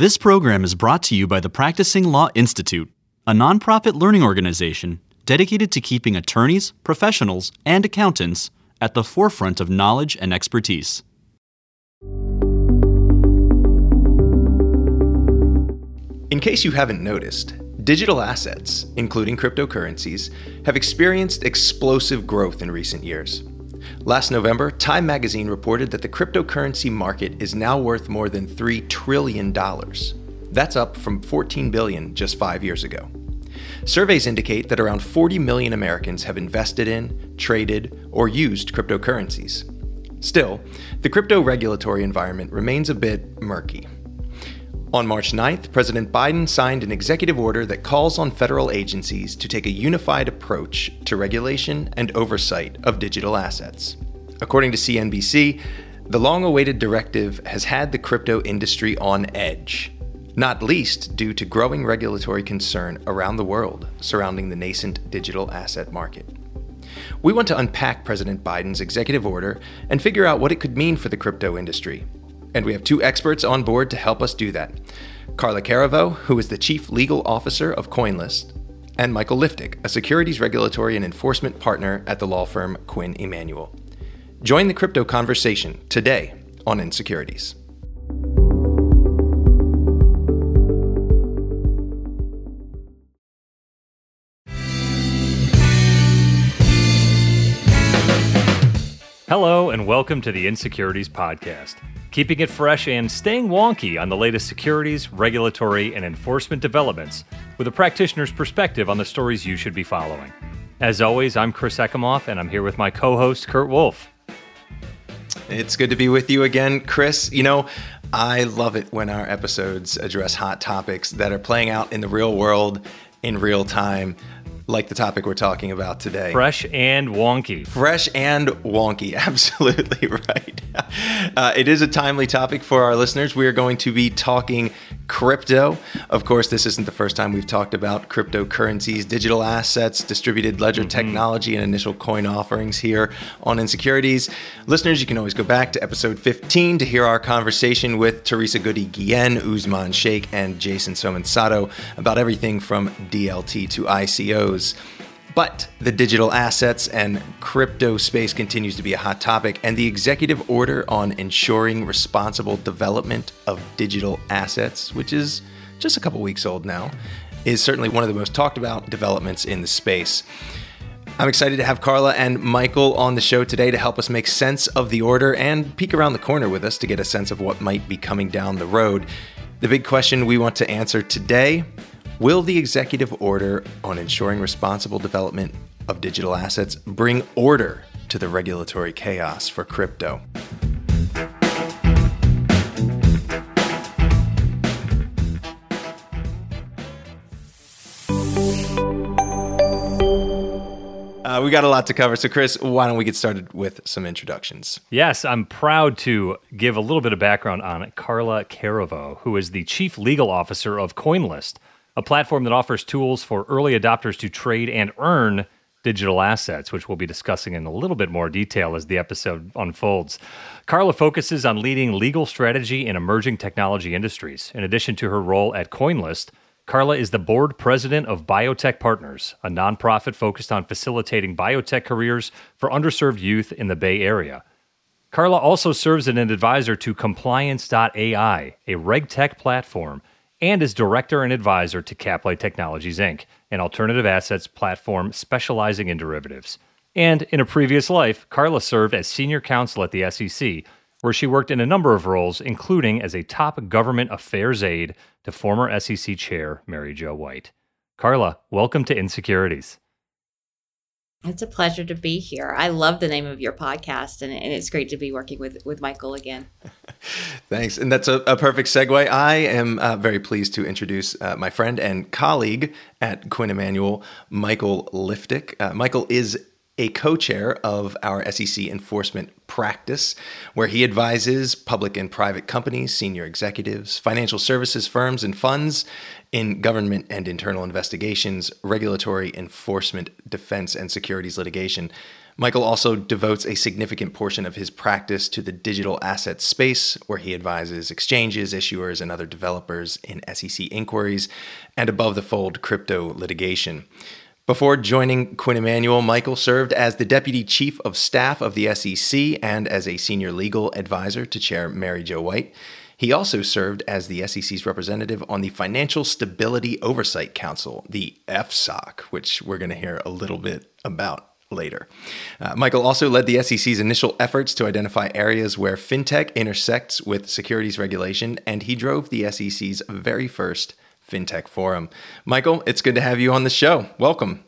This program is brought to you by the Practicing Law Institute, a nonprofit learning organization dedicated to keeping attorneys, professionals, and accountants at the forefront of knowledge and expertise. In case you haven't noticed, digital assets, including cryptocurrencies, have experienced explosive growth in recent years. Last November, Time magazine reported that the cryptocurrency market is now worth more than $3 trillion. That's up from $14 billion just 5 years ago. Surveys indicate that around 40 million Americans have invested in, traded, or used cryptocurrencies. Still, the crypto regulatory environment remains a bit murky. On March 9th, President Biden signed an executive order that calls on federal agencies to take a unified approach to regulation and oversight of digital assets. According to CNBC, the long-awaited directive has had the crypto industry on edge, not least due to growing regulatory concern around the world surrounding the nascent digital asset market. We want to unpack President Biden's executive order and figure out what it could mean for the crypto industry. And we have two experts on board to help us do that. Carla Carriveau, who is the Chief Legal Officer of CoinList, and Michael Liftik, a Securities Regulatory and Enforcement Partner at the law firm Quinn Emanuel. Join the crypto conversation today on Insecurities. Hello and welcome to the Insecurities Podcast. Keeping it fresh and staying wonky on the latest securities, regulatory, and enforcement developments with a practitioner's perspective on the stories you should be following. As always, I'm Chris Ekimoff, and I'm here with my co-host, Kurt Wolf. It's good to be with you again, Chris. You know, I love it when our episodes address hot topics that are playing out in the real world in real time, like the topic we're talking about today. Fresh and wonky. Fresh and wonky, absolutely right. It is a timely topic for our listeners. We are going to be talking crypto. Of course, this isn't the first time we've talked about cryptocurrencies, digital assets, distributed ledger technology, and initial coin offerings here on Insecurities. Listeners, you can always go back to episode 15 to hear our conversation with Teresa Goody Guillen, Uzman Shaikh, and Jason Somensato about everything from DLT to ICOs. But the digital assets and crypto space continues to be a hot topic, and the Executive Order on Ensuring Responsible Development of Digital Assets, which is just a couple weeks old now, is certainly one of the most talked about developments in the space. I'm excited to have Carla and Michael on the show today to help us make sense of the order and peek around the corner with us to get a sense of what might be coming down the road. The big question we want to answer today: will the Executive Order on Ensuring Responsible Development of Digital Assets bring order to the regulatory chaos for crypto? We got a lot to cover. So, Chris, why don't we get started with some introductions? Yes, I'm proud to give a little bit of background on Carla Carriveau, who is the Chief Legal Officer of CoinList, a platform that offers tools for early adopters to trade and earn digital assets, which we'll be discussing in a little bit more detail as the episode unfolds. Carla focuses on leading legal strategy in emerging technology industries. In addition to her role at CoinList, Carla is the board president of Biotech Partners, a nonprofit focused on facilitating biotech careers for underserved youth in the Bay Area. Carla also serves as an advisor to Compliance.ai, a RegTech platform, and is director and advisor to CapLight Technologies, Inc., an alternative assets platform specializing in derivatives. And in a previous life, Carla served as senior counsel at the SEC, where she worked in a number of roles, including as a top government affairs aide to former SEC Chair Mary Jo White. Carla, welcome to Insecurities. It's a pleasure to be here. I love the name of your podcast, and it's great to be working with Michael again. Thanks. And that's a perfect segue. I am very pleased to introduce my friend and colleague at Quinn Emanuel, Michael Liftik. Michael is a co-chair of our SEC enforcement practice, where he advises public and private companies, senior executives, financial services firms and funds in government and internal investigations, regulatory enforcement, defense, and securities litigation. Michael also devotes a significant portion of his practice to the digital asset space, where he advises exchanges, issuers, and other developers in SEC inquiries and above-the-fold crypto litigation. Before joining Quinn Emanuel, Michael served as the Deputy Chief of Staff of the SEC and as a senior legal advisor to Chair Mary Jo White. He also served as the SEC's representative on the Financial Stability Oversight Council, the FSOC, which we're going to hear a little bit about later. Michael also led the SEC's initial efforts to identify areas where fintech intersects with securities regulation, and he drove the SEC's very first FinTech Forum. Michael, it's good to have you on the show. Welcome.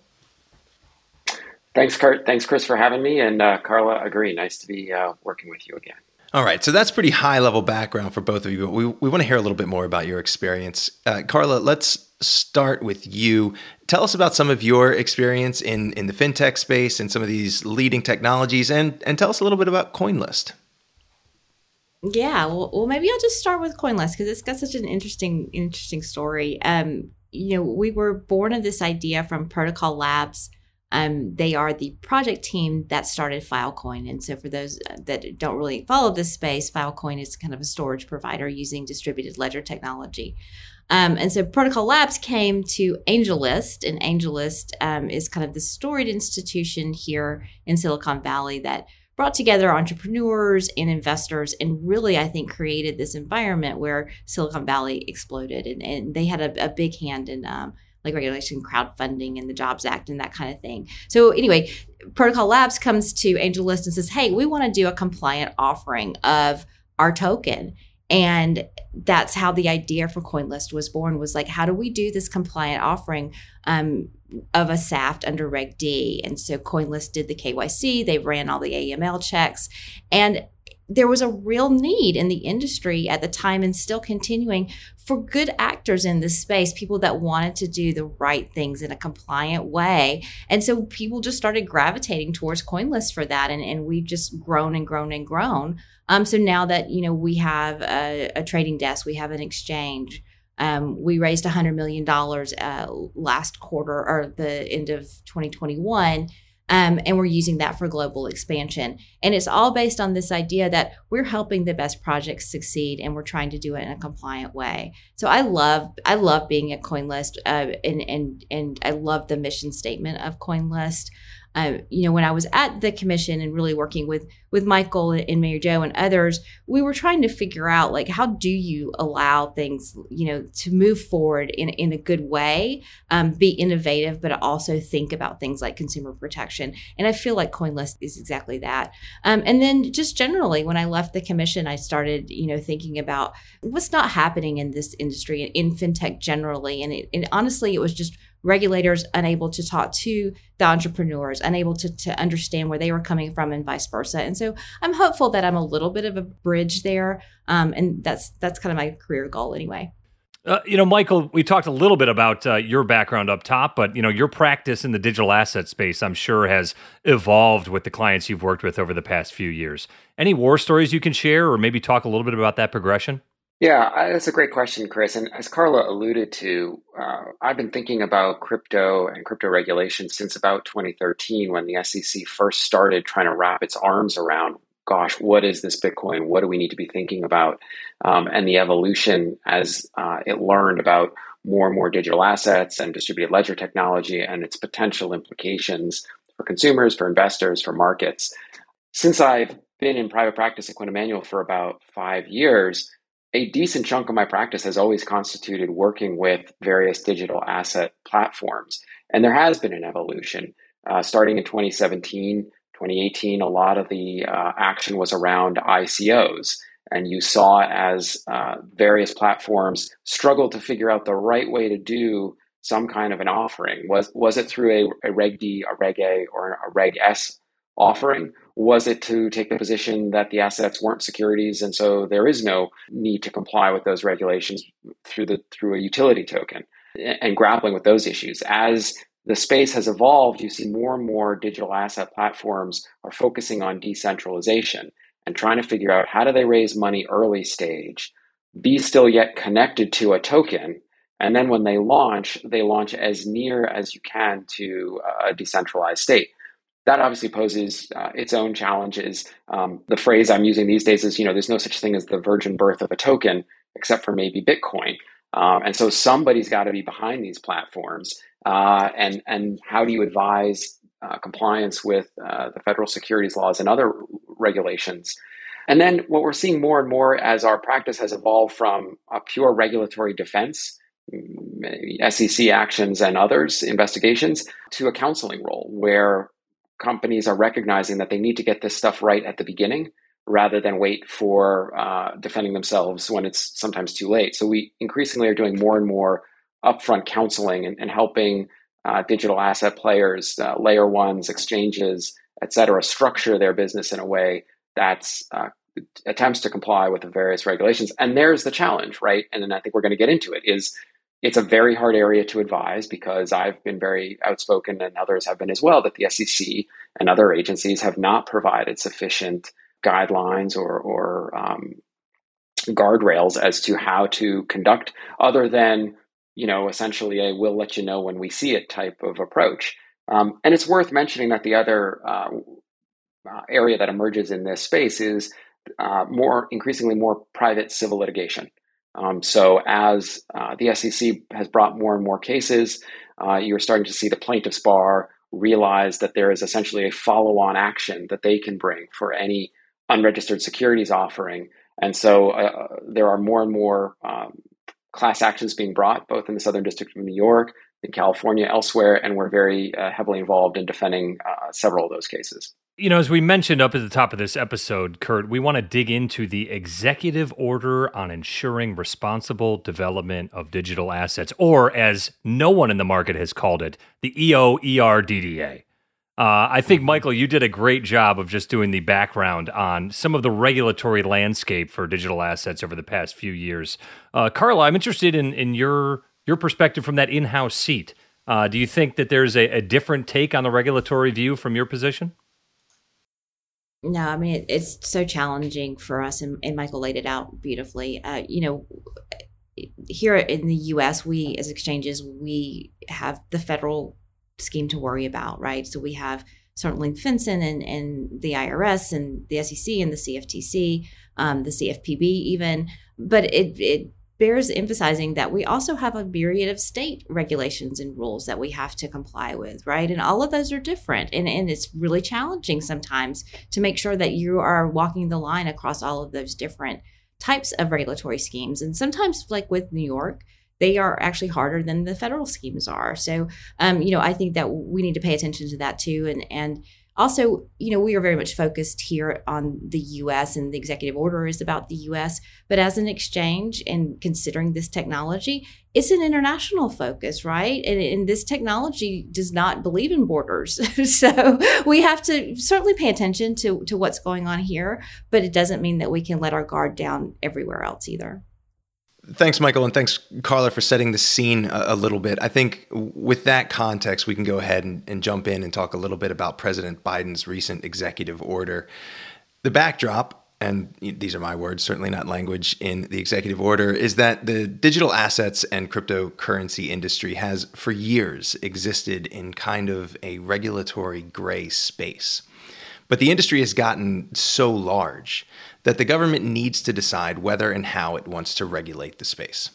Thanks, Kurt. Thanks, Chris, for having me. And Carla, agree. Nice to be working with you again. All right, so that's pretty high-level background for both of you, but we want to hear a little bit more about your experience. Carla, let's start with you. Tell us about some of your experience in the fintech space and some of these leading technologies, and tell us a little bit about CoinList. Yeah, well maybe I'll just start with CoinList because it's got such an interesting story. We were born of this idea from Protocol Labs. They are the project team that started Filecoin. And so for those that don't really follow this space, Filecoin is kind of a storage provider using distributed ledger technology. And so Protocol Labs came to AngelList, and AngelList is kind of the storied institution here in Silicon Valley that brought together entrepreneurs and investors and really, I think, created this environment where Silicon Valley exploded. And they had a big hand in like regulation, crowdfunding, and the Jobs Act and that kind of thing. So anyway, Protocol Labs comes to AngelList and says, hey, we want to do a compliant offering of our token. And that's how the idea for CoinList was born, was like, how do we do this compliant offering of a SAFT under Reg D? And so CoinList did the KYC, they ran all the AML checks, and there was a real need in the industry at the time, and still continuing, for good actors in this space, people that wanted to do the right things in a compliant way. And so people just started gravitating towards CoinList for that. And we've just grown and grown and grown. So now that, we have a trading desk, we have an exchange. We raised $100 million last quarter or the end of 2021. And we're using that for global expansion. And it's all based on this idea that we're helping the best projects succeed, and we're trying to do it in a compliant way. So I love being at CoinList, and I love the mission statement of CoinList. When I was at the commission and really working with Michael and Mary Jo and others, we were trying to figure out, like, how do you allow things, to move forward in a good way, be innovative, but also think about things like consumer protection. And I feel like CoinList is exactly that. And then just generally, when I left the commission, I started, thinking about what's not happening in this industry and in fintech generally. And honestly, it was just regulators unable to talk to the entrepreneurs, unable to understand where they were coming from, and vice versa. And so I'm hopeful that I'm a little bit of a bridge there. And that's kind of my career goal anyway. Michael, we talked a little bit about your background up top, but, your practice in the digital asset space, I'm sure, has evolved with the clients you've worked with over the past few years. Any war stories you can share, or maybe talk a little bit about that progression? Yeah, that's a great question, Chris. And as Carla alluded to, I've been thinking about crypto and crypto regulation since about 2013, when the SEC first started trying to wrap its arms around, gosh, what is this Bitcoin? What do we need to be thinking about? And the evolution as it learned about more and more digital assets and distributed ledger technology and its potential implications for consumers, for investors, for markets. Since I've been in private practice at Quinn Emanuel for about 5 years, a decent chunk of my practice has always constituted working with various digital asset platforms. And there has been an evolution. Starting in 2017, 2018, a lot of the action was around ICOs. And you saw as various platforms struggled to figure out the right way to do some kind of an offering. Was it through a Reg D, a Reg A, or a Reg S offering? Was it to take the position that the assets weren't securities, and so there is no need to comply with those regulations through a utility token? And grappling with those issues. As the space has evolved, you see more and more digital asset platforms are focusing on decentralization and trying to figure out how do they raise money early stage, be still yet connected to a token, and then when they launch as near as you can to a decentralized state. that obviously poses its own challenges. The phrase I'm using these days is, you know, there's no such thing as the virgin birth of a token, except for maybe Bitcoin. And so somebody's got to be behind these platforms. And how do you advise compliance with the federal securities laws and other regulations? And then what we're seeing more and more as our practice has evolved from a pure regulatory defense, SEC actions and others, investigations, to a counseling role where companies are recognizing that they need to get this stuff right at the beginning rather than wait for defending themselves when it's sometimes too late. So we increasingly are doing more and more upfront counseling and helping digital asset players, layer ones, exchanges, et cetera, structure their business in a way that's attempts to comply with the various regulations. And there's the challenge, right? And then I think we're going to get into it, is it's a very hard area to advise, because I've been very outspoken, and others have been as well, that the SEC and other agencies have not provided sufficient guidelines or guardrails as to how to conduct, other than, you know, essentially a we'll let you know when we see it type of approach. And it's worth mentioning that the other area that emerges in this space is increasingly more private civil litigation. So as the SEC has brought more and more cases, you're starting to see the plaintiff's bar realize that there is essentially a follow-on action that they can bring for any unregistered securities offering. And so there are more and more class actions being brought, both in the Southern District of New York, in California, elsewhere, and we're very heavily involved in defending several of those cases. You know, as we mentioned up at the top of this episode, Kurt, we want to dig into the Executive Order on Ensuring Responsible Development of Digital Assets, or as no one in the market has called it, the EOERDDA. I think, Michael, you did a great job of just doing the background on some of the regulatory landscape for digital assets over the past few years. Carla, I'm interested in your perspective from that in-house seat. Do you think that there's a different take on the regulatory view from your position? No, I mean, it's so challenging for us, and Michael laid it out beautifully. You know, here in the U.S., we as exchanges, we have the federal scheme to worry about, right? So we have certainly FinCEN and the IRS and the SEC and the CFTC, the CFPB even, but it bears emphasizing that we also have a myriad of state regulations and rules that we have to comply with, right? And all of those are different. And it's really challenging sometimes to make sure that you are walking the line across all of those different types of regulatory schemes. And sometimes, like with New York, they are actually harder than the federal schemes are. So, you know, I think that we need to pay attention to that too. And also, you know, we are very much focused here on the U.S., and the executive order is about the U.S., but as an exchange and considering this technology, it's an international focus, right? And this technology does not believe in borders. So we have to certainly pay attention to what's going on here, but it doesn't mean that we can let our guard down everywhere else either. Thanks, Michael, and thanks, Carla, for setting the scene a little bit. I think with that context, we can go ahead and jump in and talk a little bit about President Biden's recent executive order. The backdrop, and these are my words, certainly not language in the executive order, is that the digital assets and cryptocurrency industry has for years existed in kind of a regulatory gray space. But the industry has gotten so large that the government needs to decide whether and how it wants to regulate the space.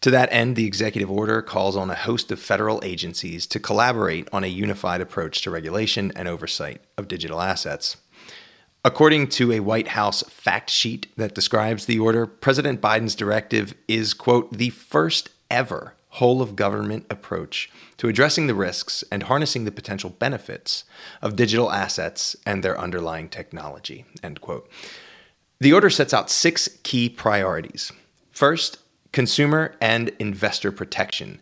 To that end, the executive order calls on a host of federal agencies to collaborate on a unified approach to regulation and oversight of digital assets. According to a White House fact sheet that describes the order, President Biden's directive is, quote, the first ever whole-of-government approach to addressing the risks and harnessing the potential benefits of digital assets and their underlying technology, end quote. The order sets out 6 key priorities. First, consumer and investor protection.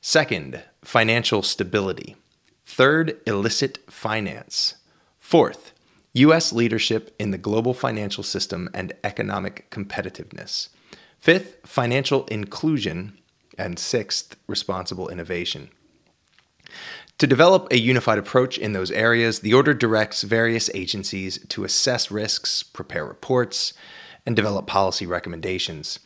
Second, financial stability. Third, illicit finance. Fourth, U.S. leadership in the global financial system and economic competitiveness. Fifth, financial inclusion. And sixth, responsible innovation. To develop a unified approach in those areas, the order directs various agencies to assess risks, prepare reports, and develop policy recommendations.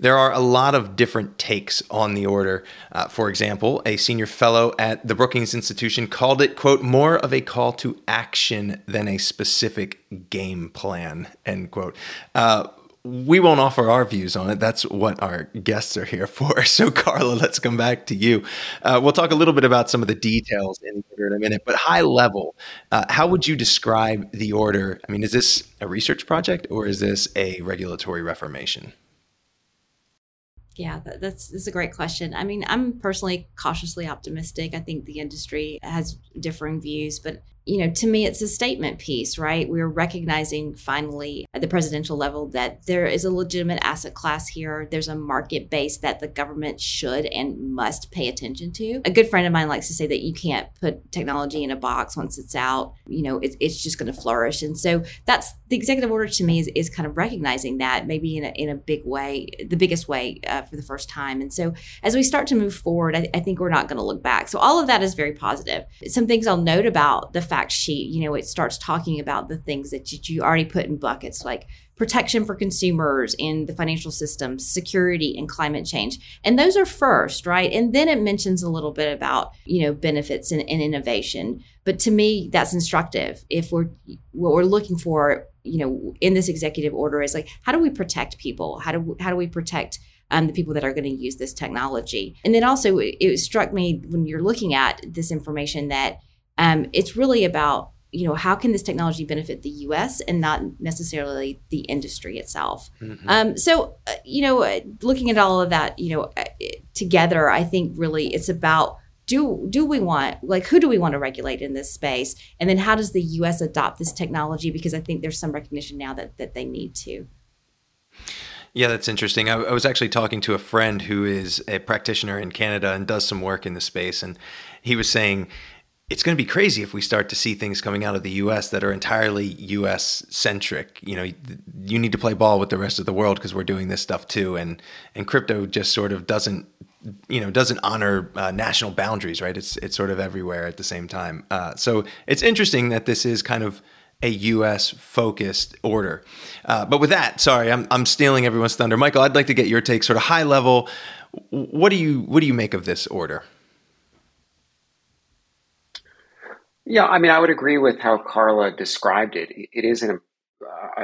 There are a lot of different takes on the order. For example, a senior fellow at the Brookings Institution called it, quote, more of a call to action than a specific game plan, end quote. We won't offer our views on it. That's what our guests are here for. So, Carla, let's come back to you. We'll talk a little bit about some of the details in a minute, but high level, how would you describe the order? I mean, is this a research project or is this a regulatory reformation? Yeah, that's a great question. I mean, I'm personally cautiously optimistic. I think the industry has differing views, but you know, to me, it's a statement piece, right? We're recognizing finally at the presidential level that there is a legitimate asset class here. There's a market base that the government should and must pay attention to. A good friend of mine likes to say that you can't put technology in a box once it's out, you know, it's just going to flourish. And so that's the executive order to me is kind of recognizing that maybe in a big way, the biggest way for the first time. And so as we start to move forward, I think we're not going to look back. So all of that is very positive. Some things I'll note about the fact sheet, you know, it starts talking about the things that you already put in buckets, like protection for consumers in the financial system, security and climate change. And those are first, right? And then it mentions a little bit about, you know, benefits and innovation. But to me, that's instructive. If what we're looking for, you know, in this executive order is like, how do we protect people? How do we protect the people that are going to use this technology? And then also it struck me when you're looking at this information that it's really about, you know, how can this technology benefit the U.S. and not necessarily the industry itself? Mm-hmm. Looking at all of that, you know, together, I think really it's about who do we want to regulate in this space? And then how does the U.S. adopt this technology? Because I think there's some recognition now that they need to. Yeah, that's interesting. I was actually talking to a friend who is a practitioner in Canada and does some work in the space. And he was saying, it's going to be crazy if we start to see things coming out of the U.S. that are entirely U.S. centric. You know, you need to play ball with the rest of the world because we're doing this stuff too. And crypto just sort of doesn't honor national boundaries, right? It's sort of everywhere at the same time. So it's interesting that this is kind of a U.S. focused order. But with that, sorry, I'm stealing everyone's thunder. Michael, I'd like to get your take, sort of high level. What do you make of this order? Yeah, I mean, I would agree with how Carla described it. It is a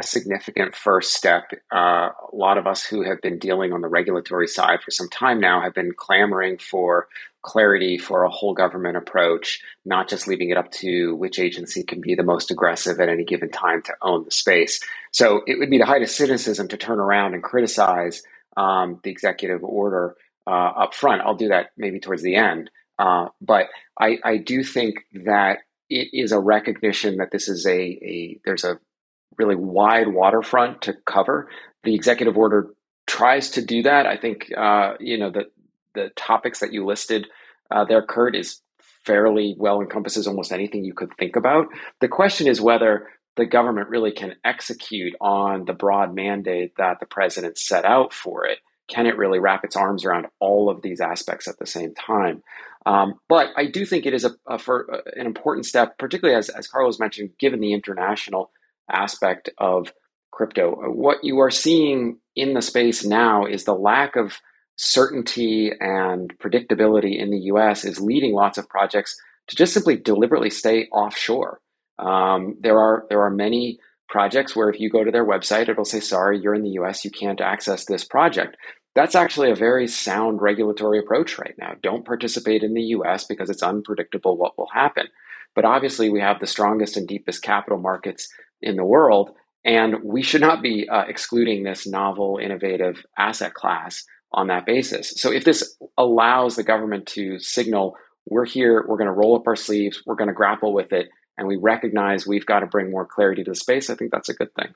significant first step. A lot of us who have been dealing on the regulatory side for some time now have been clamoring for clarity, for a whole government approach, not just leaving it up to which agency can be the most aggressive at any given time to own the space. So it would be the height of cynicism to turn around and criticize the executive order up front. I'll do that maybe towards the end. But I do think that it is a recognition that this is there's a really wide waterfront to cover. The executive order tries to do that. I think, the topics that you listed there, Kurt, is fairly well encompasses almost anything you could think about. The question is whether the government really can execute on the broad mandate that the president set out for it. Can it really wrap its arms around all of these aspects at the same time? But I do think it is an important step, particularly as Carlos mentioned, given the international aspect of crypto. What you are seeing in the space now is the lack of certainty and predictability in the U.S. is leading lots of projects to just simply deliberately stay offshore. There are many projects where if you go to their website, it'll say, sorry, you're in the U.S., you can't access this project. That's actually a very sound regulatory approach right now. Don't participate in the U.S. because it's unpredictable what will happen. But obviously, we have the strongest and deepest capital markets in the world, and we should not be excluding this novel, innovative asset class on that basis. So if this allows the government to signal, we're here, we're going to roll up our sleeves, we're going to grapple with it, and we recognize we've got to bring more clarity to the space, I think that's a good thing.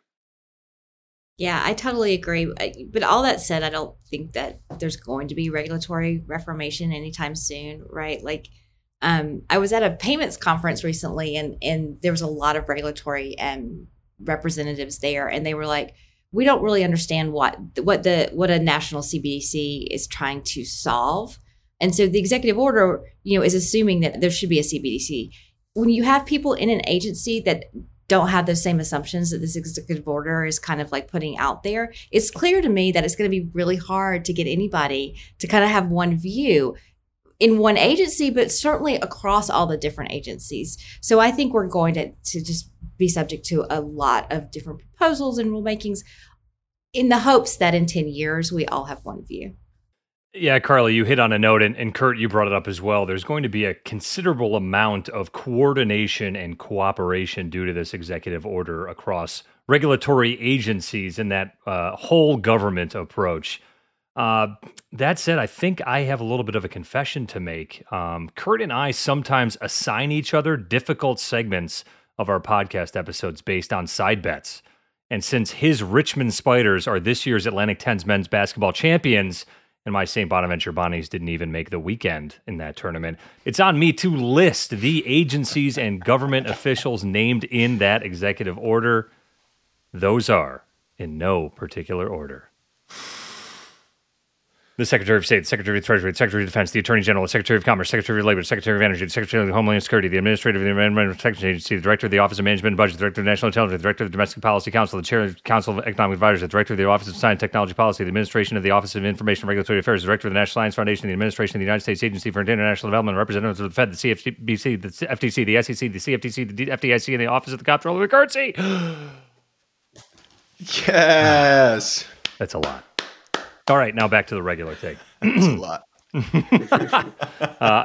Yeah, I totally agree. But all that said, I don't think that there's going to be regulatory reformation anytime soon, right? Like, I was at a payments conference recently, and there was a lot of regulatory representatives there, and they were like, we don't really understand what a national CBDC is trying to solve. And so the executive order, you know, is assuming that there should be a CBDC. When you have people in an agency that don't have those same assumptions that this executive order is kind of like putting out there, it's clear to me that it's going to be really hard to get anybody to kind of have one view in one agency, but certainly across all the different agencies. So I think we're going to just be subject to a lot of different proposals and rulemakings in the hopes that in 10 years, we all have one view. Yeah, Carla, you hit on a note, and Kurt, you brought it up as well. There's going to be a considerable amount of coordination and cooperation due to this executive order across regulatory agencies and that whole government approach. That said, I think I have a little bit of a confession to make. Kurt and I sometimes assign each other difficult segments of our podcast episodes based on side bets. And since his Richmond Spiders are this year's Atlantic 10's men's basketball champions, and my St. Bonaventure Bonnies didn't even make the weekend in that tournament, it's on me to list the agencies and government officials named in that executive order. Those are, in no particular order, the Secretary of State, the Secretary of the Treasury, the Secretary of Defense, the Attorney General, the Secretary of Commerce, Secretary of Labor, the Secretary of Energy, the Secretary of Homeland Security, the Administrator of the Environmental Protection Agency, the Director of the Office of Management and Budget, the Director of National Intelligence, the Director of the Domestic Policy Council, the Chair of the Council of Economic Advisors, the Director of the Office of Science and Technology Policy, the Administration of the Office of Information and Regulatory Affairs, the Director of the National Science Foundation, the Administration of the United States Agency for International Development, representatives of the Fed, the CFTC, the FTC, the SEC, the CFTC, the FDIC, and the Office of the Comptroller of the Currency. Yes. That's a lot. All right, now back to the regular take. That's a lot.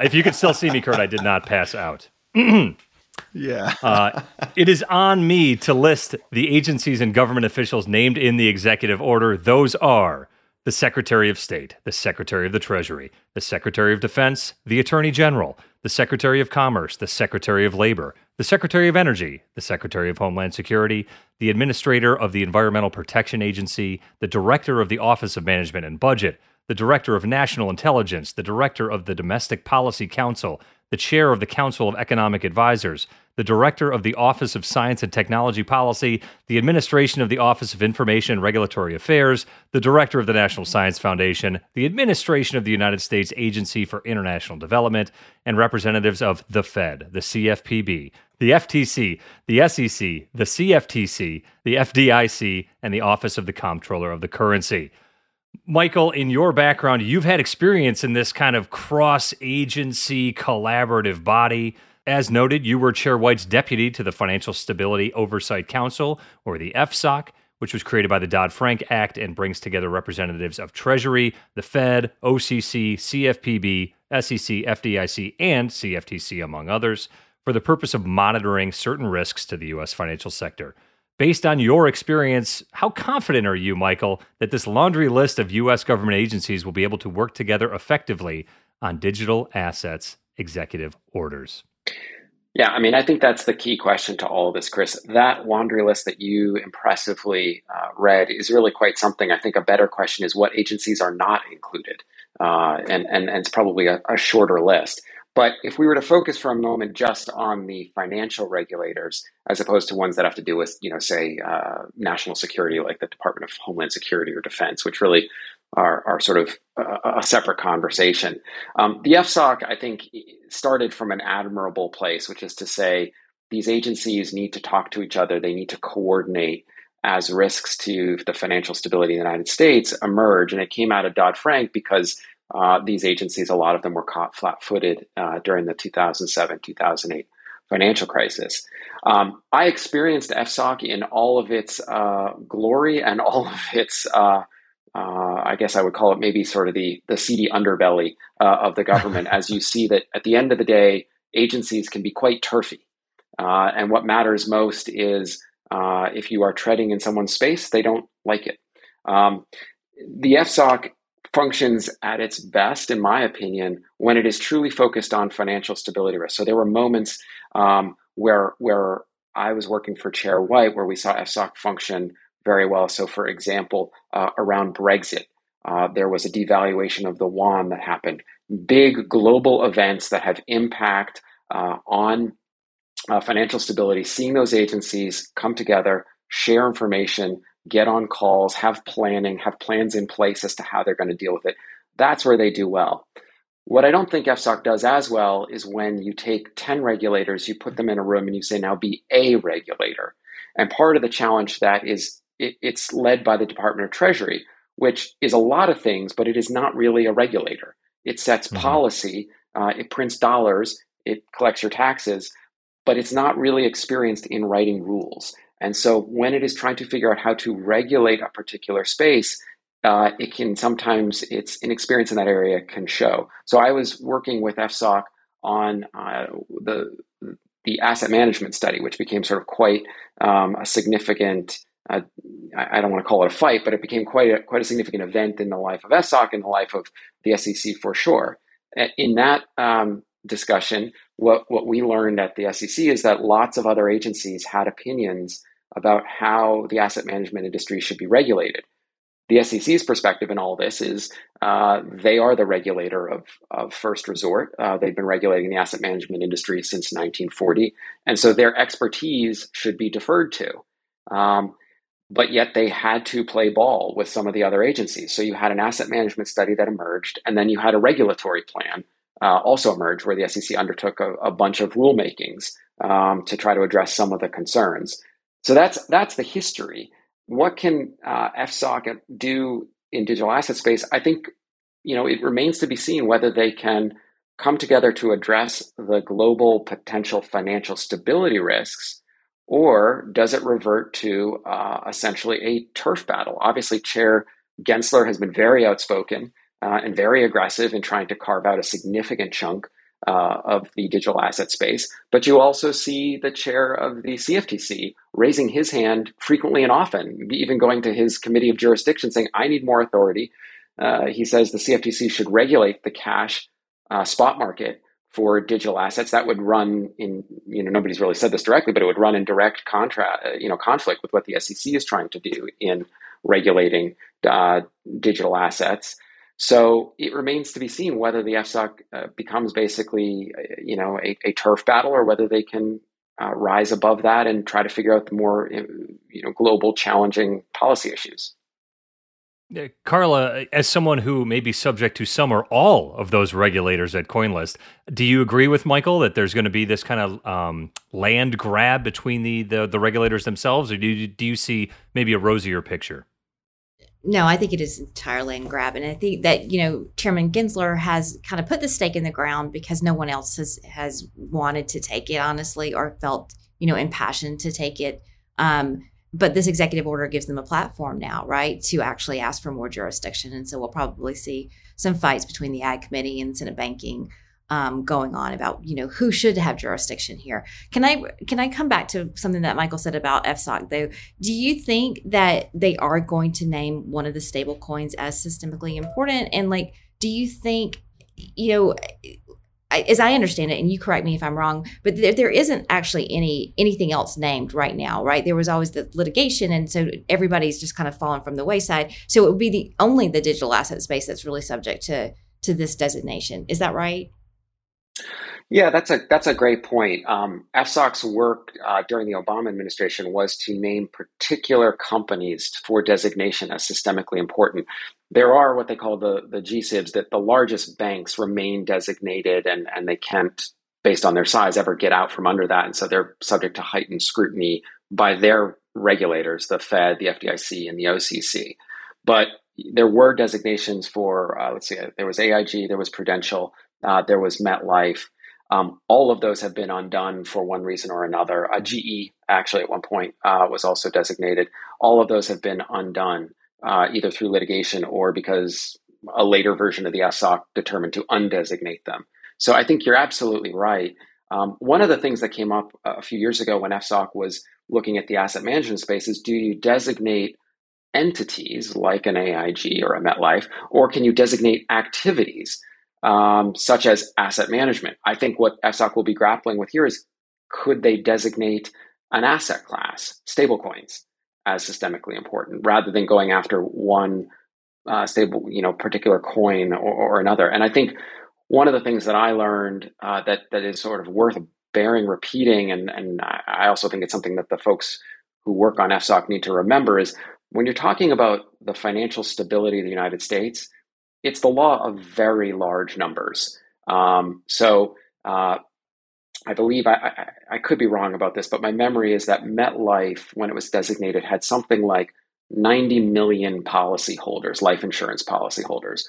If you could still see me, Kurt, I did not pass out. Yeah. It is on me to list the agencies and government officials named in the executive order. Those are the Secretary of State, the Secretary of the Treasury, the Secretary of Defense, the Attorney General, the Secretary of Commerce, the Secretary of Labor, the Secretary of Energy, the Secretary of Homeland Security, the Administrator of the Environmental Protection Agency, the Director of the Office of Management and Budget, the Director of National Intelligence, the Director of the Domestic Policy Council, the Chair of the Council of Economic Advisors, the Director of the Office of Science and Technology Policy, the Administration of the Office of Information and Regulatory Affairs, the Director of the National Science Foundation, the Administration of the United States Agency for International Development, and representatives of the Fed, the CFPB, the FTC, the SEC, the CFTC, the FDIC, and the Office of the Comptroller of the Currency. Michael, in your background, you've had experience in this kind of cross-agency collaborative body. As noted, you were Chair White's deputy to the Financial Stability Oversight Council, or the FSOC, which was created by the Dodd-Frank Act and brings together representatives of Treasury, the Fed, OCC, CFPB, SEC, FDIC, and CFTC, among others, for the purpose of monitoring certain risks to the U.S. financial sector. Based on your experience, how confident are you, Michael, that this laundry list of U.S. government agencies will be able to work together effectively on digital assets executive orders? Yeah, I mean, I think that's the key question to all of this, Chris. That laundry list that you impressively read is really quite something. I think a better question is what agencies are not included, and it's probably a shorter list. But if we were to focus for a moment just on the financial regulators, as opposed to ones that have to do with, say, national security, like the Department of Homeland Security or Defense, which really are sort of a separate conversation. The FSOC, I think, started from an admirable place, which is to say these agencies need to talk to each other. They need to coordinate as risks to the financial stability of the United States emerge. And it came out of Dodd-Frank because these agencies, a lot of them were caught flat-footed during the 2007-2008 financial crisis. I experienced FSOC in all of its glory and all of its I guess I would call it maybe sort of the seedy underbelly of the government, as you see that at the end of the day, agencies can be quite turfy. And what matters most is if you are treading in someone's space, they don't like it. The FSOC functions at its best, in my opinion, when it is truly focused on financial stability risk. So there were moments where I was working for Chair White where we saw FSOC function very well. So, for example, around Brexit, there was a devaluation of the yuan that happened. Big global events that have impact on financial stability, seeing those agencies come together, share information, get on calls, have planning, have plans in place as to how they're going to deal with it. That's where they do well. What I don't think FSOC does as well is when you take 10 regulators, you put them in a room and you say, now be a regulator. And part of the challenge that is it's led by the Department of Treasury, which is a lot of things, but it is not really a regulator. It sets policy, it prints dollars, it collects your taxes, but it's not really experienced in writing rules. And so when it is trying to figure out how to regulate a particular space, it can sometimes, its inexperience in that area can show. So I was working with FSOC on the asset management study, which became sort of quite a significant, I don't want to call it a fight, but it became quite a significant event in the life of FSOC and the life of the SEC for sure. In that discussion, what we learned at the SEC is that lots of other agencies had opinions about how the asset management industry should be regulated. The SEC's perspective in all this is they are the regulator of first resort. They've been regulating the asset management industry since 1940. And so their expertise should be deferred to. But yet they had to play ball with some of the other agencies. So you had an asset management study that emerged, and then you had a regulatory plan also emerge where the SEC undertook a bunch of rulemakings to try to address some of the concerns. So that's the history. What can FSOC do in digital asset space? I think, it remains to be seen whether they can come together to address the global potential financial stability risks, or does it revert to essentially a turf battle? Obviously, Chair Gensler has been very outspoken and very aggressive in trying to carve out a significant chunk of the digital asset space. But you also see the chair of the CFTC raising his hand frequently and often, even going to his committee of jurisdiction saying, I need more authority. He says the CFTC should regulate the cash spot market for digital assets. That would run in, nobody's really said this directly, but it would run in direct conflict with what the SEC is trying to do in regulating digital assets. So it remains to be seen whether the FSOC becomes basically, a turf battle, or whether they can rise above that and try to figure out the more, global challenging policy issues. Carla, as someone who may be subject to some or all of those regulators at CoinList, do you agree with Michael that there's going to be this kind of land grab between the regulators themselves, or do you see maybe a rosier picture? No, I think it is entirely land grab. And I think that, Chairman Gensler has kind of put the stake in the ground because no one else has wanted to take it, honestly, or felt, impassioned to take it. But this executive order gives them a platform now, right, to actually ask for more jurisdiction. And so we'll probably see some fights between the Ag Committee and Senate Banking going on about, who should have jurisdiction here. Can I come back to something that Michael said about FSOC, though? Do you think that they are going to name one of the stable coins as systemically important? And do you think, as I understand it, and you correct me if I'm wrong, but there isn't actually anything else named right now, right? There was always the litigation, and so everybody's just kind of fallen from the wayside. So it would be only the digital asset space that's really subject to this designation. Is that right? Yeah, that's a great point. FSOC's work during the Obama administration was to name particular companies for designation as systemically important. There are what they call the GSIBs, that the largest banks remain designated, and they can't, based on their size, ever get out from under that. And so they're subject to heightened scrutiny by their regulators, the Fed, the FDIC, and the OCC. But there were designations for, there was AIG, there was Prudential, there was MetLife. All of those have been undone for one reason or another. GE, actually, at one point was also designated. All of those have been undone either through litigation or because a later version of the FSOC determined to undesignate them. So I think you're absolutely right. One of the things that came up a few years ago when FSOC was looking at the asset management space is, do you designate entities like an AIG or a MetLife, or can you designate activities such as asset management? I think what FSOC will be grappling with here is, could they designate an asset class, stablecoins, as systemically important, rather than going after one particular coin or another? And I think one of the things that I learned that is sort of worth bearing repeating, and I also think it's something that the folks who work on FSOC need to remember, is when you're talking about the financial stability of the United States, it's the law of very large numbers. So I believe, I could be wrong about this, but my memory is that MetLife, when it was designated, had something like 90 million policyholders, life insurance policyholders,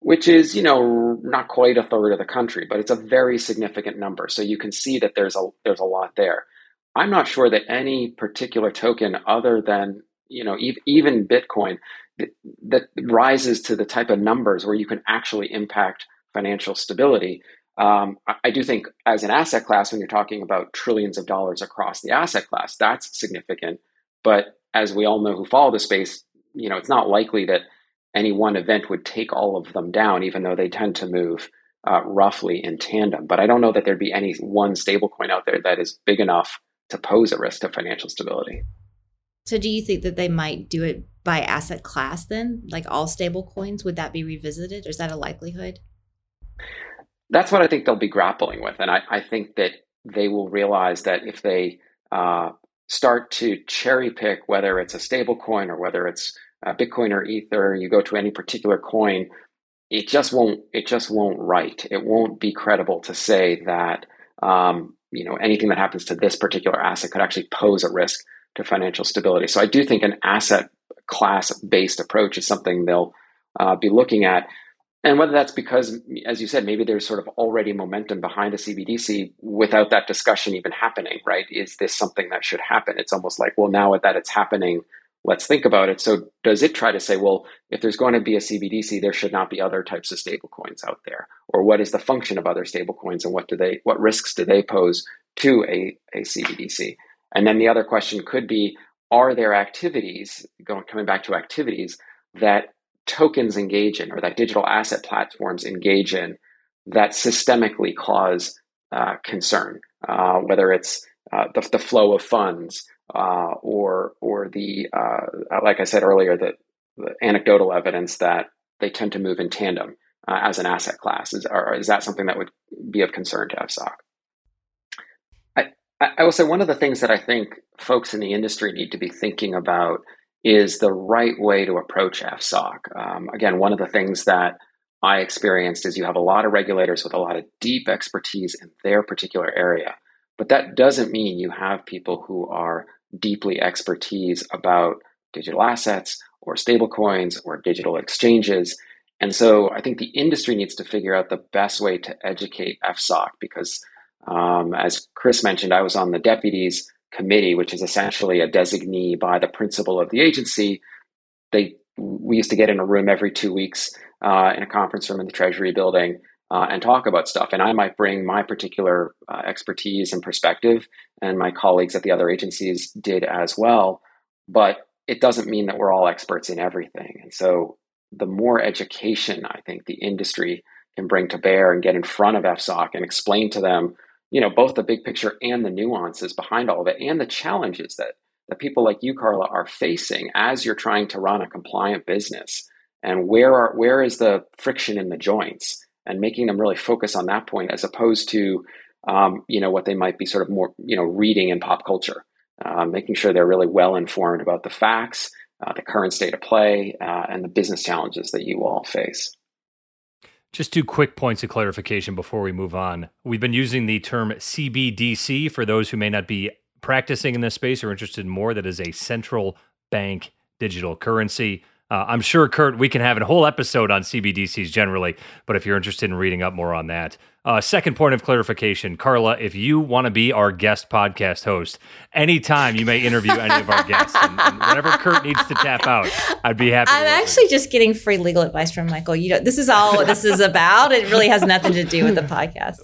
which is, you know, not quite a third of the country, but it's a very significant number. So you can see that there's a lot there. I'm not sure that any particular token other than, you know, even Bitcoin that rises to the type of numbers where you can actually impact financial stability. I do think as an asset class, when you're talking about trillions of dollars across the asset class, that's significant. But as we all know who follow the space, you know, it's not likely that any one event would take all of them down, even though they tend to move roughly in tandem. But I don't know that there'd be any one stablecoin out there that is big enough to pose a risk to financial stability. So do you think that they might do it by asset class then, like all stablecoins? Would that be revisited? Or is that a likelihood? That's what I think they'll be grappling with. And I think that they will realize that if they start to cherry pick, whether it's a stablecoin or whether it's Bitcoin or Ether, you go to any particular coin, it just won't write. It won't be credible to say that you know, anything that happens to this particular asset could actually pose a risk to financial stability. So I do think an asset class-based approach is something they'll be looking at. And whether that's because, as you said, maybe there's sort of already momentum behind a CBDC without that discussion even happening, right? Is this something that should happen? It's almost like, well, now that it's happening, let's think about it. So does it try to say, well, if there's going to be a CBDC, there should not be other types of stablecoins out there? Or what is the function of other stablecoins and what risks do they pose to a CBDC? And then the other question could be, are there activities, coming back to activities, that tokens engage in or that digital asset platforms engage in that systemically cause concern, whether it's the flow of funds or the, like I said earlier, the anecdotal evidence that they tend to move in tandem as an asset class? Is that something that would be of concern to FSOC? I will say one of the things that I think folks in the industry need to be thinking about is the right way to approach FSOC. Again, one of the things that I experienced is you have a lot of regulators with a lot of deep expertise in their particular area, but that doesn't mean you have people who are deeply expertise about digital assets or stablecoins or digital exchanges. And so I think the industry needs to figure out the best way to educate FSOC because as Chris mentioned, I was on the deputies committee, which is essentially a designee by the principal of the agency. We used to get in a room every 2 weeks in a conference room in the Treasury building and talk about stuff. And I might bring my particular expertise and perspective, and my colleagues at the other agencies did as well. But it doesn't mean that we're all experts in everything. And so the more education I think the industry can bring to bear and get in front of FSOC and explain to them, you know, both the big picture and the nuances behind all of it and the challenges that people like you, Carla, are facing as you're trying to run a compliant business and where is the friction in the joints and making them really focus on that point as opposed to, you know, what they might be sort of more, you know, reading in pop culture, making sure they're really well informed about the facts, the current state of play and the business challenges that you all face. Just two quick points of clarification before we move on. We've been using the term CBDC for those who may not be practicing in this space or interested in more. That is a central bank digital currency. I'm sure, Kurt, we can have a whole episode on CBDCs generally, but if you're interested in reading up more on that. Second point of clarification, Carla, if you want to be our guest podcast host, anytime you may interview any of our guests, and whenever Kurt needs to tap out, I'd be happy. I'm actually just getting free legal advice from Michael. You know, this is all what this is about. It really has nothing to do with the podcast.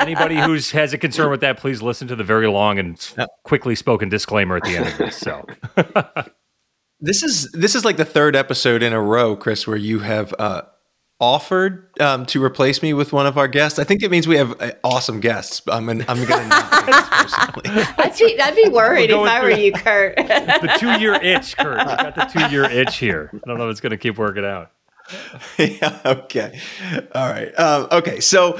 Anybody who has a concern with that, please listen to the very long and quickly spoken disclaimer at the end of this. So. This is like the third episode in a row, Chris, where you have offered to replace me with one of our guests. I think it means we have awesome guests. I'm going to not do this personally. I'd be worried if I were you, Kurt. The 2-year itch, Kurt. We've got the 2-year itch here. I don't know if it's going to keep working out. Yeah. Okay. All right. Okay. So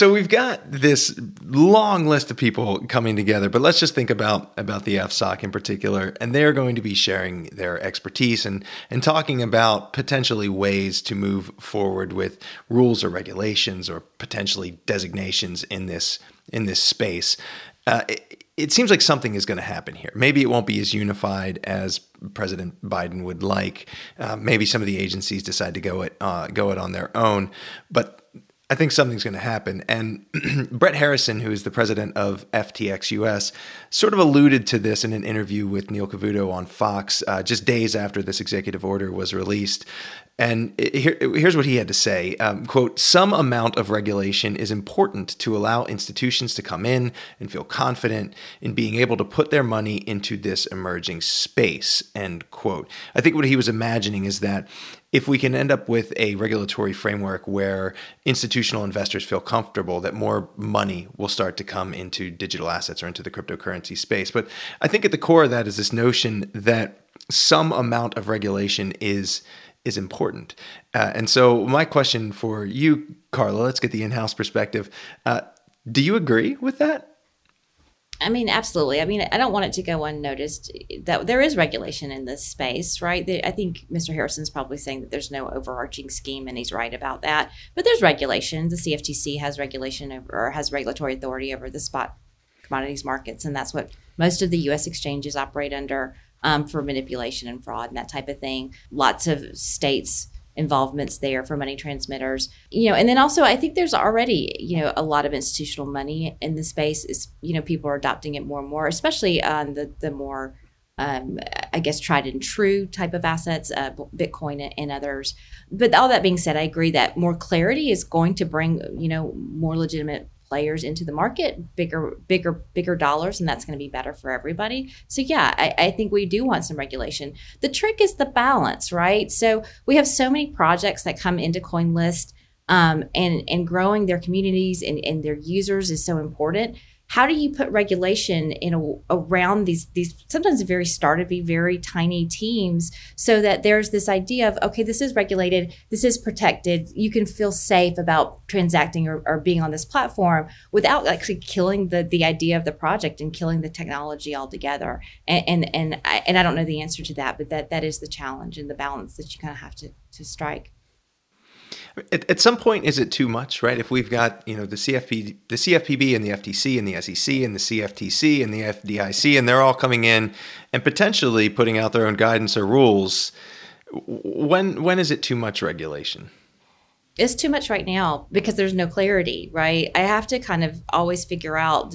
we've got this long list of people coming together, but let's just think about the FSOC in particular, and they're going to be sharing their expertise and talking about potentially ways to move forward with rules or regulations or potentially designations in this space. It seems like something is going to happen here. Maybe it won't be as unified as President Biden would like. Maybe some of the agencies decide to go it on their own. But I think something's going to happen. And Brett Harrison, who is the president of FTX US, sort of alluded to this in an interview with Neil Cavuto on Fox just days after this executive order was released. And here's what he had to say, quote, "Some amount of regulation is important to allow institutions to come in and feel confident in being able to put their money into this emerging space," end quote. I think what he was imagining is that if we can end up with a regulatory framework where institutional investors feel comfortable, that more money will start to come into digital assets or into the cryptocurrency space. But I think at the core of that is this notion that some amount of regulation is important. And so my question for you, Carla, let's get the in-house perspective. Do you agree with that? I mean, absolutely. I mean, I don't want it to go unnoticed that there is regulation in this space, right? I think Mr. Harrison's probably saying that there's no overarching scheme, and he's right about that. But there's regulation. The CFTC has regulation over, or has regulatory authority over the spot commodities markets, and that's what most of the U.S. exchanges operate under for manipulation and fraud and that type of thing. Lots of states' involvements there for money transmitters, you know, and then also I think there's already, you know, a lot of institutional money in the space is, you know, people are adopting it more and more, especially on the more, I guess, tried and true type of assets, Bitcoin and others. But all that being said, I agree that more clarity is going to bring, you know, more legitimate players into the market, bigger dollars, and that's going to be better for everybody. So yeah, I think we do want some regulation. The trick is the balance, right? So we have so many projects that come into CoinList, and growing their communities and their users is so important. How do you put regulation in around these sometimes very startup-y, very tiny teams, so that there's this idea of, okay, this is regulated, this is protected, you can feel safe about transacting or being on this platform without actually killing the idea of the project and killing the technology altogether. And I don't know the answer to that, but that is the challenge and the balance that you kind of have to strike. At some point, is it too much, right? If we've got, you know, the CFPB and the FTC and the SEC and the CFTC and the FDIC, and they're all coming in and potentially putting out their own guidance or rules, when is it too much regulation? It's too much right now because there's no clarity, right? I have to kind of always figure out,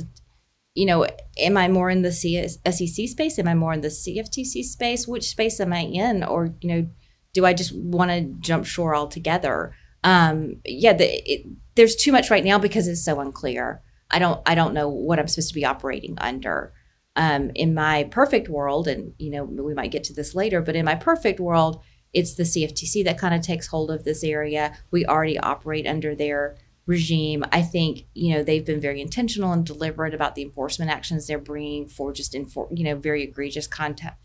you know, am I more in the SEC space? Am I more in the CFTC space? Which space am I in? Or, you know, do I just want to jump shore altogether? There's too much right now because it's so unclear. I don't know what I'm supposed to be operating under. In my perfect world, and you know we might get to this later, but in my perfect world, it's the CFTC that kind of takes hold of this area. We already operate under their regime. I think, you know, they've been very intentional and deliberate about the enforcement actions they're bringing for just very egregious contact.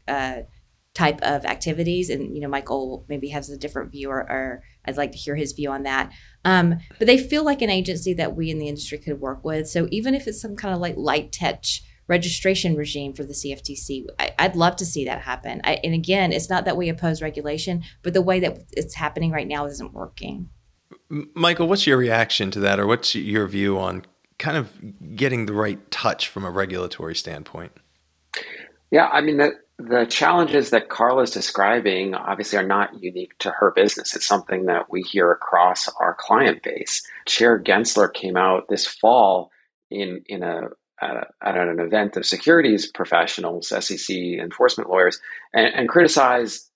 Type of activities. And, you know, Michael maybe has a different view, or I'd like to hear his view on that. But they feel like an agency that we in the industry could work with. So even if it's some kind of like light touch registration regime for the CFTC, I'd love to see that happen. And again, it's not that we oppose regulation, but the way that it's happening right now isn't working. Michael, what's your reaction to that? Or what's your view on kind of getting the right touch from a regulatory standpoint? Yeah, I mean, the challenges that Carla is describing obviously are not unique to her business. It's something that we hear across our client base. Chair Gensler came out this fall at an event of securities professionals, SEC enforcement lawyers, and criticized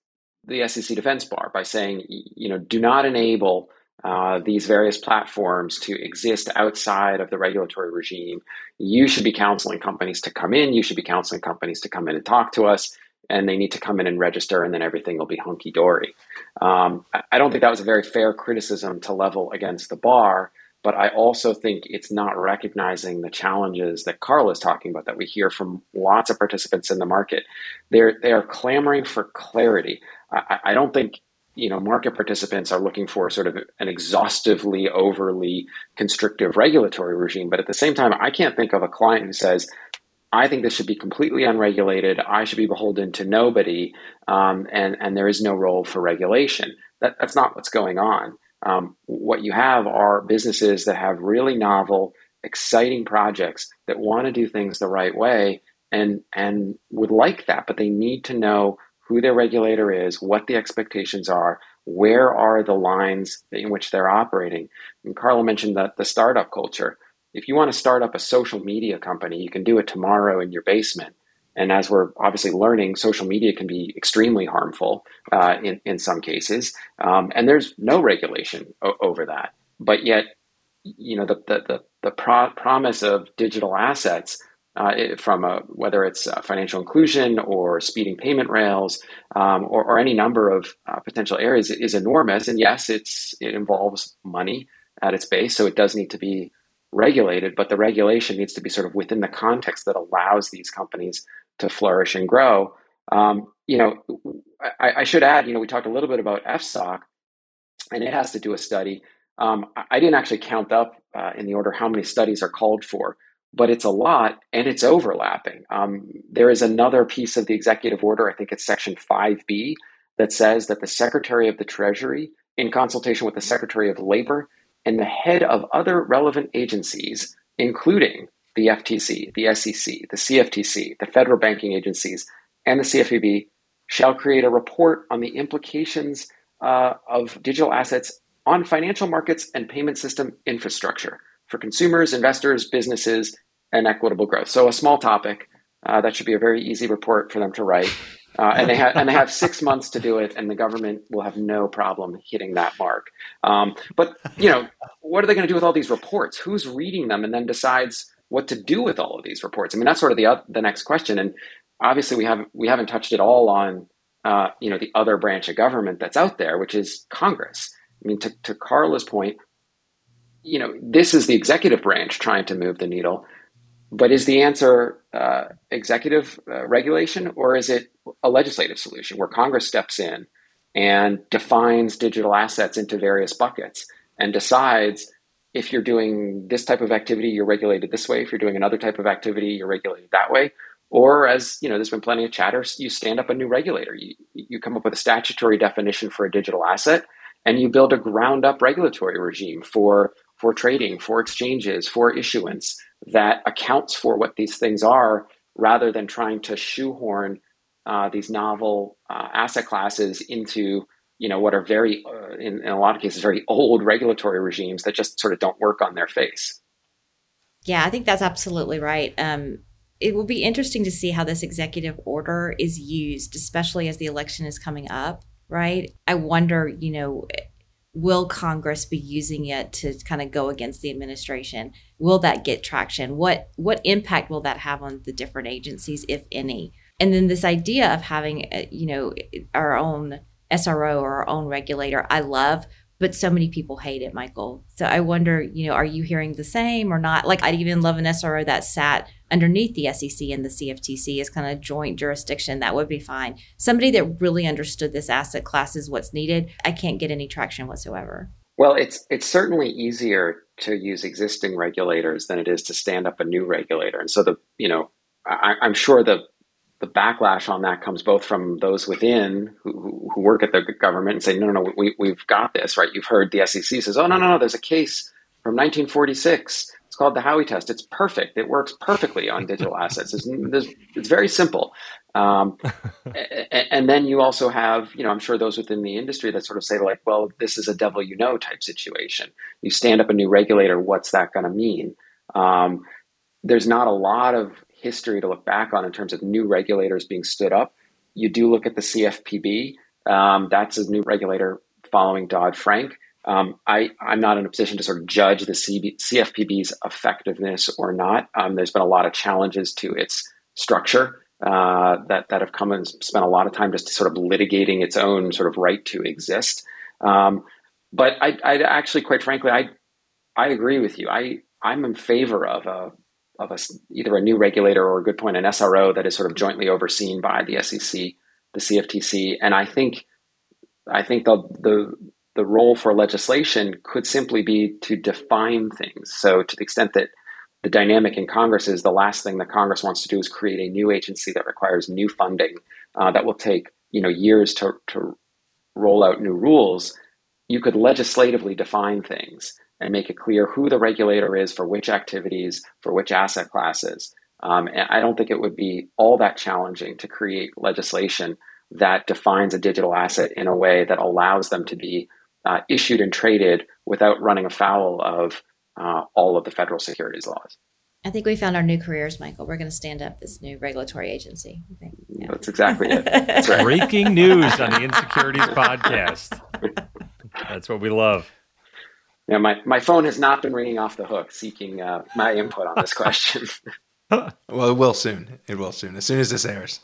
the SEC defense bar by saying, you know, do not enable these various platforms to exist outside of the regulatory regime. You should be counseling companies to come in. You should be counseling companies to come in and talk to us, and they need to come in and register, and then everything will be hunky-dory. I don't think that was a very fair criticism to level against the bar, but I also think it's not recognizing the challenges that Carla is talking about that we hear from lots of participants in the market. They are clamoring for clarity. I don't think market participants are looking for sort of an exhaustively, overly constrictive regulatory regime. But at the same time, I can't think of a client who says, I think this should be completely unregulated. I should be beholden to nobody. And there is no role for regulation. That's not what's going on. What you have are businesses that have really novel, exciting projects that want to do things the right way and would like that, but they need to know who their regulator is, what the expectations are, where are the lines in which they're operating. And Carla mentioned the startup culture. If you want to start up a social media company, you can do it tomorrow in your basement. And as we're obviously learning, social media can be extremely harmful in some cases. And there's no regulation over that. But yet, the promise of digital assets whether it's financial inclusion or speeding payment rails or any number of potential areas is enormous. And yes, it involves money at its base, so it does need to be regulated, but the regulation needs to be sort of within the context that allows these companies to flourish and grow. I should add, we talked a little bit about FSOC, and it has to do a study. I didn't actually count up in the order how many studies are called for, but it's a lot and it's overlapping. There is another piece of the executive order, I think it's section 5B, that says that the Secretary of the Treasury, in consultation with the Secretary of Labor and the head of other relevant agencies, including the FTC, the SEC, the CFTC, the federal banking agencies, and the CFPB, shall create a report on the implications of digital assets on financial markets and payment system infrastructure for consumers, investors, businesses, and equitable growth. So a small topic that should be a very easy report for them to write. And they have 6 months to do it, and the government will have no problem hitting that mark. But what are they going to do with all these reports? Who's reading them and then decides what to do with all of these reports? I mean, that's sort of the next question. And obviously we haven't touched at all on, the other branch of government that's out there, which is Congress. I mean, to Carla's point, this is the executive branch trying to move the needle, but is the answer executive regulation, or is it a legislative solution where Congress steps in and defines digital assets into various buckets and decides if you're doing this type of activity, you're regulated this way. If you're doing another type of activity, you're regulated that way. Or as, there's been plenty of chatter, you stand up a new regulator. You come up with a statutory definition for a digital asset and you build a ground up regulatory regime for trading, for exchanges, for issuance that accounts for what these things are, rather than trying to shoehorn these novel asset classes into, what are very, in a lot of cases, very old regulatory regimes that just sort of don't work on their face. Yeah, I think that's absolutely right. It will be interesting to see how this executive order is used, especially as the election is coming up, right? I wonder, will Congress be using it to kind of go against the administration? Will that get traction? What impact will that have on the different agencies, if any? And then this idea of having, our own SRO or our own regulator, I love, but so many people hate it, Michael. So I wonder, are you hearing the same or not? Like, I'd even love an SRO that sat underneath the SEC and the CFTC as kind of joint jurisdiction. That would be fine. Somebody that really understood this asset class is what's needed. I can't get any traction whatsoever. Well, it's certainly easier to use existing regulators than it is to stand up a new regulator. And so I'm sure the backlash on that comes both from those within who work at the government and say, no, we've got this, right? You've heard the SEC says, oh, no, there's a case from 1946. It's called the Howey test. It's perfect. It works perfectly on digital assets. It's very simple. And then you also have, I'm sure those within the industry that sort of say like, well, this is a devil you know type situation. You stand up a new regulator, what's that going to mean? There's not a lot of history to look back on in terms of new regulators being stood up. You do look at the CFPB. That's a new regulator following Dodd-Frank. I'm not in a position to sort of judge the CFPB's effectiveness or not. There's been a lot of challenges to its structure that have come and spent a lot of time just sort of litigating its own sort of right to exist. But I actually, quite frankly, I agree with you. I'm in favor of either a new regulator or, a good point, an SRO that is sort of jointly overseen by the SEC, the CFTC. And I think I think the role for legislation could simply be to define things. So to the extent that the dynamic in Congress is the last thing that Congress wants to do is create a new agency that requires new funding that will take years to roll out new rules, you could legislatively define things and make it clear who the regulator is for which activities, for which asset classes. And I don't think it would be all that challenging to create legislation that defines a digital asset in a way that allows them to be issued and traded without running afoul of all of the federal securities laws. I think we found our new careers, Michael. We're going to stand up this new regulatory agency. I think. Yeah. That's exactly it. That's right. Breaking news on the Insecurities podcast. That's what we love. Yeah, my phone has not been ringing off the hook seeking my input on this question. Well, it will soon. It will soon. As soon as this airs.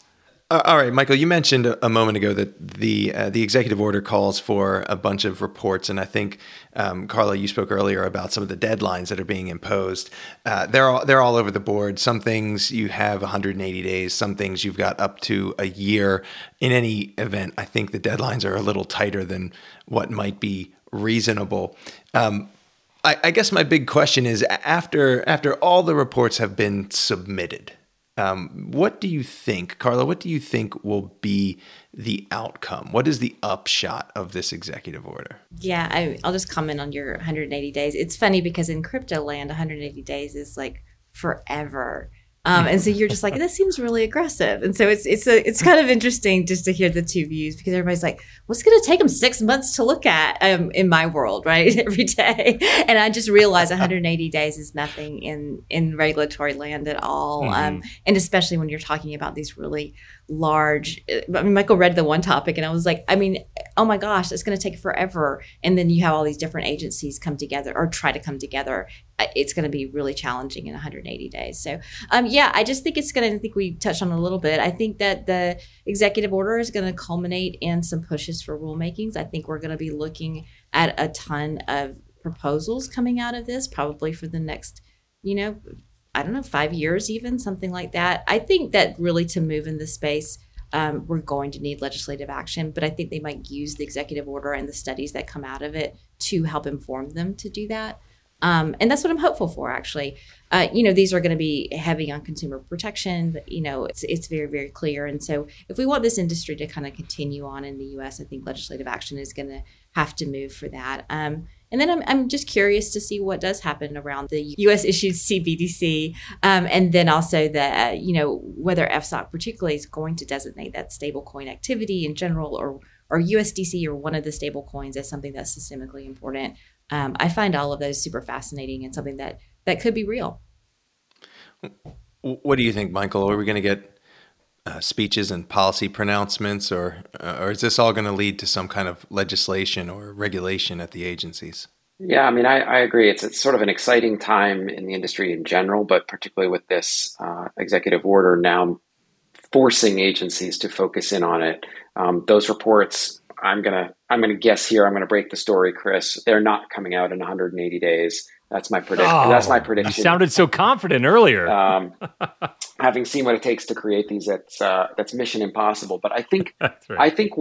All right, Michael, you mentioned a moment ago that the executive order calls for a bunch of reports. And I think, Carla, you spoke earlier about some of the deadlines that are being imposed. They're all over the board. Some things you have 180 days, some things you've got up to a year. In any event, I think the deadlines are a little tighter than what might be reasonable. I guess my big question is, after all the reports have been submitted, what do you think, Carla, what do you think will be the outcome? What is the upshot of this executive order? Yeah, I'll just comment on your 180 days. It's funny because in crypto land, 180 days is like forever. And so you're just like, this seems really aggressive. And so it's kind of interesting just to hear the two views, because everybody's like, what's going to take them 6 months to look at in my world, right? Every day. And I just realized 180 days is nothing in regulatory land at all. Mm-hmm. And especially when you're talking about these really large, Michael read the one topic and I was like, oh my gosh, it's going to take forever. And then you have all these different agencies come together or try to come together. It's going to be really challenging in 180 days. So, yeah, I just think I think we touched on a little bit. I think that the executive order is going to culminate in some pushes for rulemakings. I think we're going to be looking at a ton of proposals coming out of this, probably for the next, 5 years, even something like that. I think that really to move in this space, we're going to need legislative action, but I think they might use the executive order and the studies that come out of it to help inform them to do that. And that's what I'm hopeful for, actually. These are going to be heavy on consumer protection, but, it's very, very clear. And so if we want this industry to kind of continue on in the U.S., I think legislative action is going to have to move for that. And then I'm just curious to see what does happen around the U.S. issued CBDC. And then also the, whether FSOC particularly is going to designate that stablecoin activity in general or USDC or one of the stablecoins as something that's systemically important. I find all of those super fascinating and something that could be real. What do you think, Michael? Are we going to get speeches and policy pronouncements, or is this all going to lead to some kind of legislation or regulation at the agencies? Yeah, I agree. It's sort of an exciting time in the industry in general, but particularly with this executive order now forcing agencies to focus in on it. Those reports, I'm gonna guess here. I'm gonna break the story, Chris. They're not coming out in 180 days. That's my prediction. Oh, that's my prediction. You sounded so confident earlier. Having seen what it takes to create these, that's mission impossible. But I think right. I think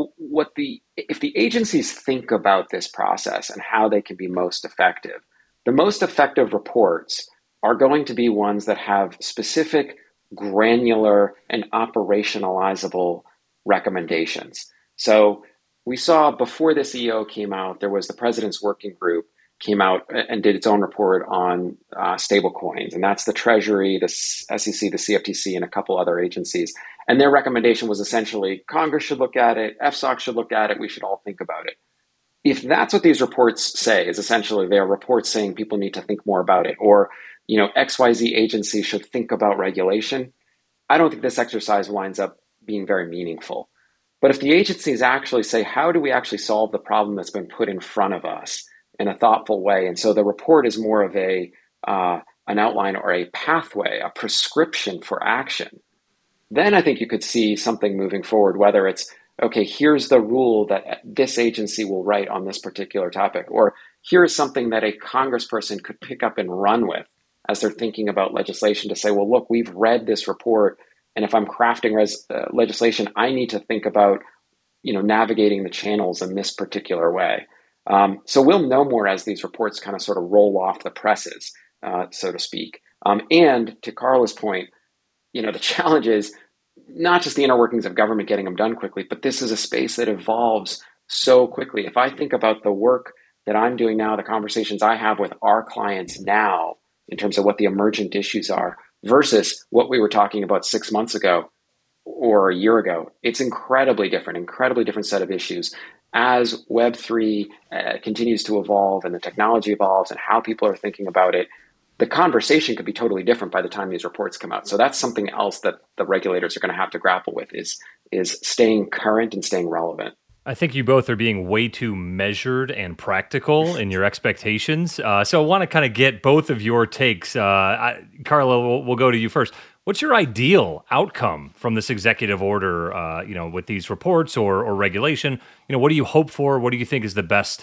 if the agencies think about this process and how they can be most effective, the most effective reports are going to be ones that have specific, granular, and operationalizable recommendations. So. We saw before this EO came out, there was the President's Working Group came out and did its own report on stable coins. And that's the Treasury, the SEC, the CFTC, and a couple other agencies. And their recommendation was essentially Congress should look at it. FSOC should look at it. We should all think about it. If that's what these reports say, is essentially their reports saying people need to think more about it, or XYZ agency should think about regulation, I don't think this exercise winds up being very meaningful. But if the agencies actually say, how do we actually solve the problem that's been put in front of us in a thoughtful way? And so the report is more of an outline or a pathway, a prescription for action. Then I think you could see something moving forward, whether it's, okay, here's the rule that this agency will write on this particular topic, or here's something that a congressperson could pick up and run with as they're thinking about legislation to say, well, look, we've read this report. And if I'm crafting legislation, I need to think about navigating the channels in this particular way. So we'll know more as these reports kind of sort of roll off the presses, so to speak. And to Carla's point, the challenge is not just the inner workings of government getting them done quickly, but this is a space that evolves so quickly. If I think about the work that I'm doing now, the conversations I have with our clients now in terms of what the emergent issues are versus what we were talking about 6 months ago or a year ago, it's incredibly different set of issues. As Web3 continues to evolve and the technology evolves and how people are thinking about it, the conversation could be totally different by the time these reports come out. So that's something else that the regulators are going to have to grapple with is staying current and staying relevant. I think you both are being way too measured and practical in your expectations. So I want to kind of get both of your takes. Carla, we'll go to you first. What's your ideal outcome from this executive order, with these reports or regulation? What do you hope for? What do you think is the best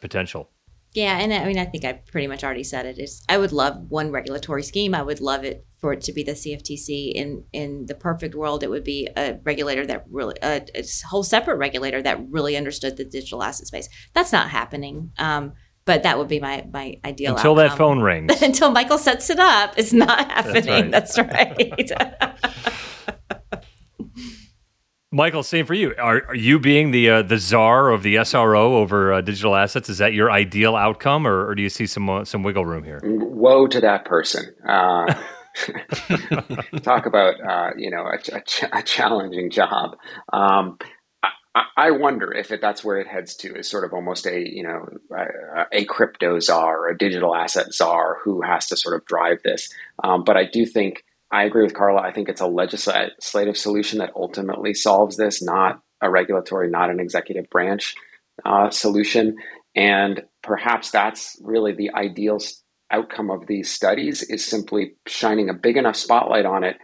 potential? Yeah, and I think I pretty much already said it. I would love one regulatory scheme. I would love it for it to be the CFTC. In the perfect world, it would be a regulator that really a whole separate regulator that really understood the digital asset space. That's not happening. But that would be my ideal outcome. Until that phone rings. Until Michael sets it up, it's not happening. That's right. Michael, same for you. Are you being the czar of the SRO over digital assets? Is that your ideal outcome, or do you see some wiggle room here? Woe to that person. Talk about a challenging job. I wonder if that's where it heads to, is sort of almost a crypto czar, or a digital asset czar who has to sort of drive this. But I do think, I agree with Carla, I think it's a legislative solution that ultimately solves this, not a regulatory, not an executive branch solution. And perhaps that's really the ideal outcome of these studies, is simply shining a big enough spotlight on it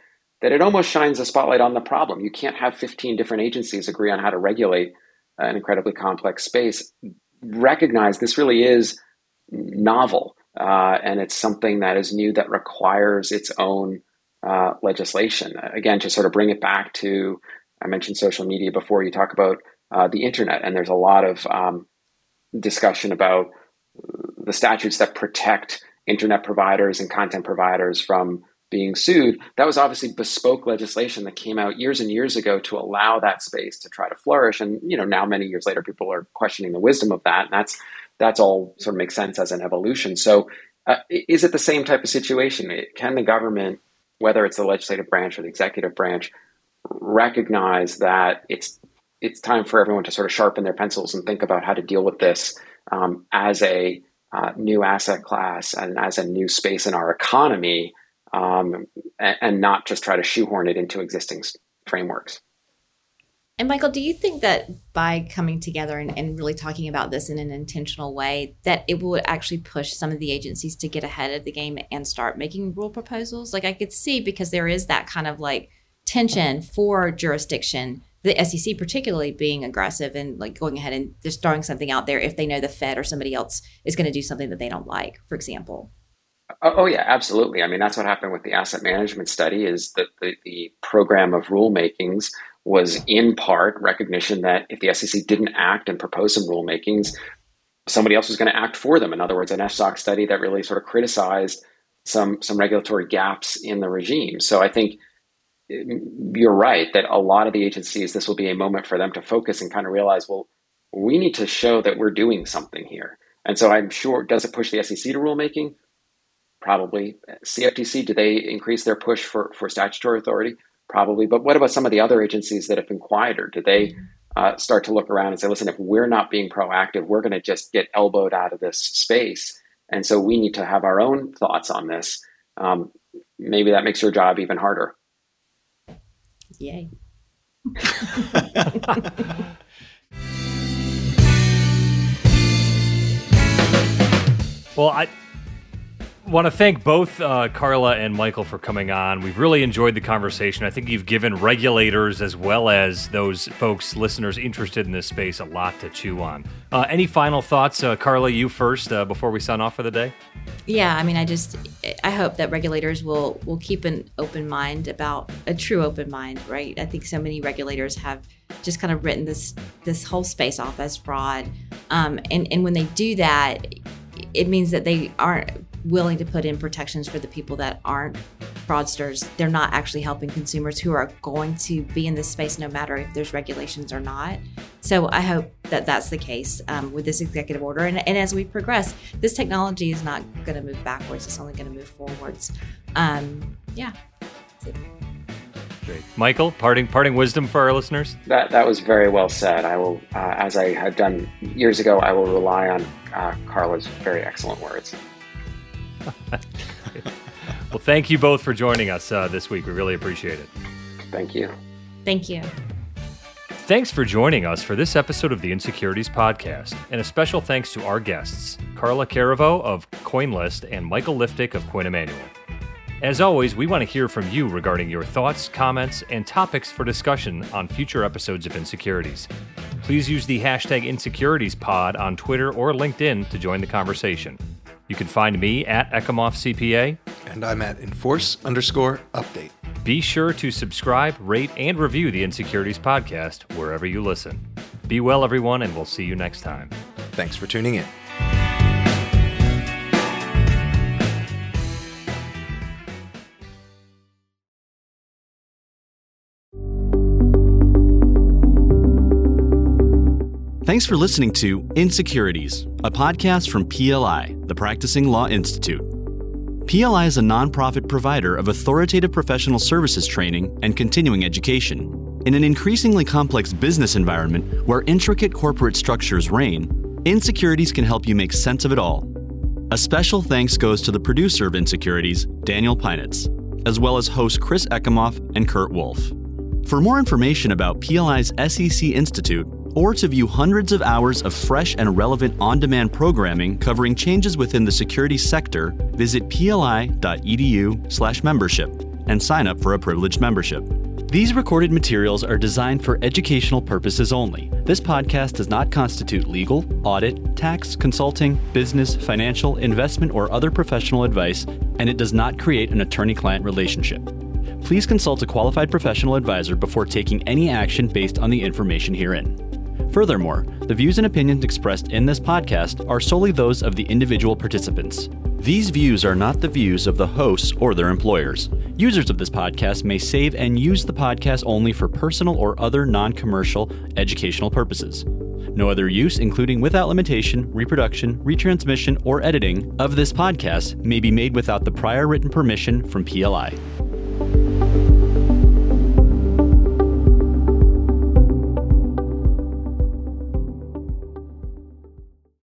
that it almost shines a spotlight on the problem. You can't have 15 different agencies agree on how to regulate an incredibly complex space. Recognize this really is novel, and it's something that is new that requires its own legislation. Again, to sort of bring it back to, I mentioned social media before, you talk about the internet, and there's a lot of discussion about the statutes that protect internet providers and content providers from being sued. That was obviously bespoke legislation that came out years and years ago to allow that space to try to flourish. And now many years later, people are questioning the wisdom of that. And that's all sort of makes sense as an evolution. So is it the same type of situation? Can the government, whether it's the legislative branch or the executive branch, recognize that it's time for everyone to sort of sharpen their pencils and think about how to deal with this as a new asset class and as a new space in our economy? And not just try to shoehorn it into existing frameworks. And Michael, do you think that by coming together and really talking about this in an intentional way, that it will actually push some of the agencies to get ahead of the game and start making rule proposals? Like, I could see, because there is that kind of like tension for jurisdiction, the SEC particularly being aggressive and like going ahead and just throwing something out there if they know the Fed or somebody else is going to do something that they don't like, for example. Oh, yeah, absolutely. I mean, that's what happened with the asset management study, is that the program of rulemakings was in part recognition that if the SEC didn't act and propose some rulemakings, somebody else was going to act for them. In other words, an FSOC study that really sort of criticized some regulatory gaps in the regime. So I think you're right that a lot of the agencies, this will be a moment for them to focus and kind of realize, well, we need to show that we're doing something here. And so I'm sure, does it push the SEC to rulemaking? Probably. CFTC, do they increase their push for statutory authority? Probably. But what about some of the other agencies that have been quieter? Do they start to look around and say, listen, if we're not being proactive, we're going to just get elbowed out of this space. And so we need to have our own thoughts on this. Maybe that makes your job even harder. Yay. Well, want to thank both Carla and Michael for coming on. We've really enjoyed the conversation. I think you've given regulators as well as those folks, listeners interested in this space, a lot to chew on. Any final thoughts? Carla, you first before we sign off for the day? Yeah, I mean, I hope that regulators will keep an open mind about a true open mind, right? I think so many regulators have just kind of written this whole space off as fraud. And when they do that, it means that they aren't willing to put in protections for the people that aren't fraudsters. They're not actually helping consumers who are going to be in this space no matter if there's regulations or not. So I hope that that's the case with this executive order. And as we progress, this technology is not going to move backwards. It's only going to move forwards. Yeah. That's it. Great. Michael, parting wisdom for our listeners? That was very well said. I will, as I had done years ago, I will rely on Carla's very excellent words. Well, thank you both for joining us this week. We really appreciate it. Thank you. Thank you. Thanks for joining us for this episode of the Insecurities Podcast, and a special thanks to our guests, Carla Carriveau of CoinList and Michael Liftik of Quinn Emanuel. As always, we want to hear from you regarding your thoughts, comments, and topics for discussion on future episodes of Insecurities. Please use the hashtag InsecuritiesPod on Twitter or LinkedIn to join the conversation. You can find me at Ekimoff CPA. And I'm at enforce_update. Be sure to subscribe, rate, and review the Insecurities Podcast wherever you listen. Be well, everyone, and we'll see you next time. Thanks for tuning in. Thanks for listening to Insecurities, a podcast from PLI, the Practicing Law Institute. PLI is a nonprofit provider of authoritative professional services training and continuing education. In an increasingly complex business environment where intricate corporate structures reign, Insecurities can help you make sense of it all. A special thanks goes to the producer of Insecurities, Daniel Pinitz, as well as hosts Chris Ekimoff and Kurt Wolf. For more information about PLI's SEC Institute, or to view hundreds of hours of fresh and relevant on-demand programming covering changes within the security sector, visit pli.edu/membership and sign up for a privileged membership. These recorded materials are designed for educational purposes only. This podcast does not constitute legal, audit, tax, consulting, business, financial, investment, or other professional advice, and it does not create an attorney-client relationship. Please consult a qualified professional advisor before taking any action based on the information herein. Furthermore, the views and opinions expressed in this podcast are solely those of the individual participants. These views are not the views of the hosts or their employers. Users of this podcast may save and use the podcast only for personal or other non-commercial educational purposes. No other use, including without limitation, reproduction, retransmission, or editing of this podcast may be made without the prior written permission from PLI.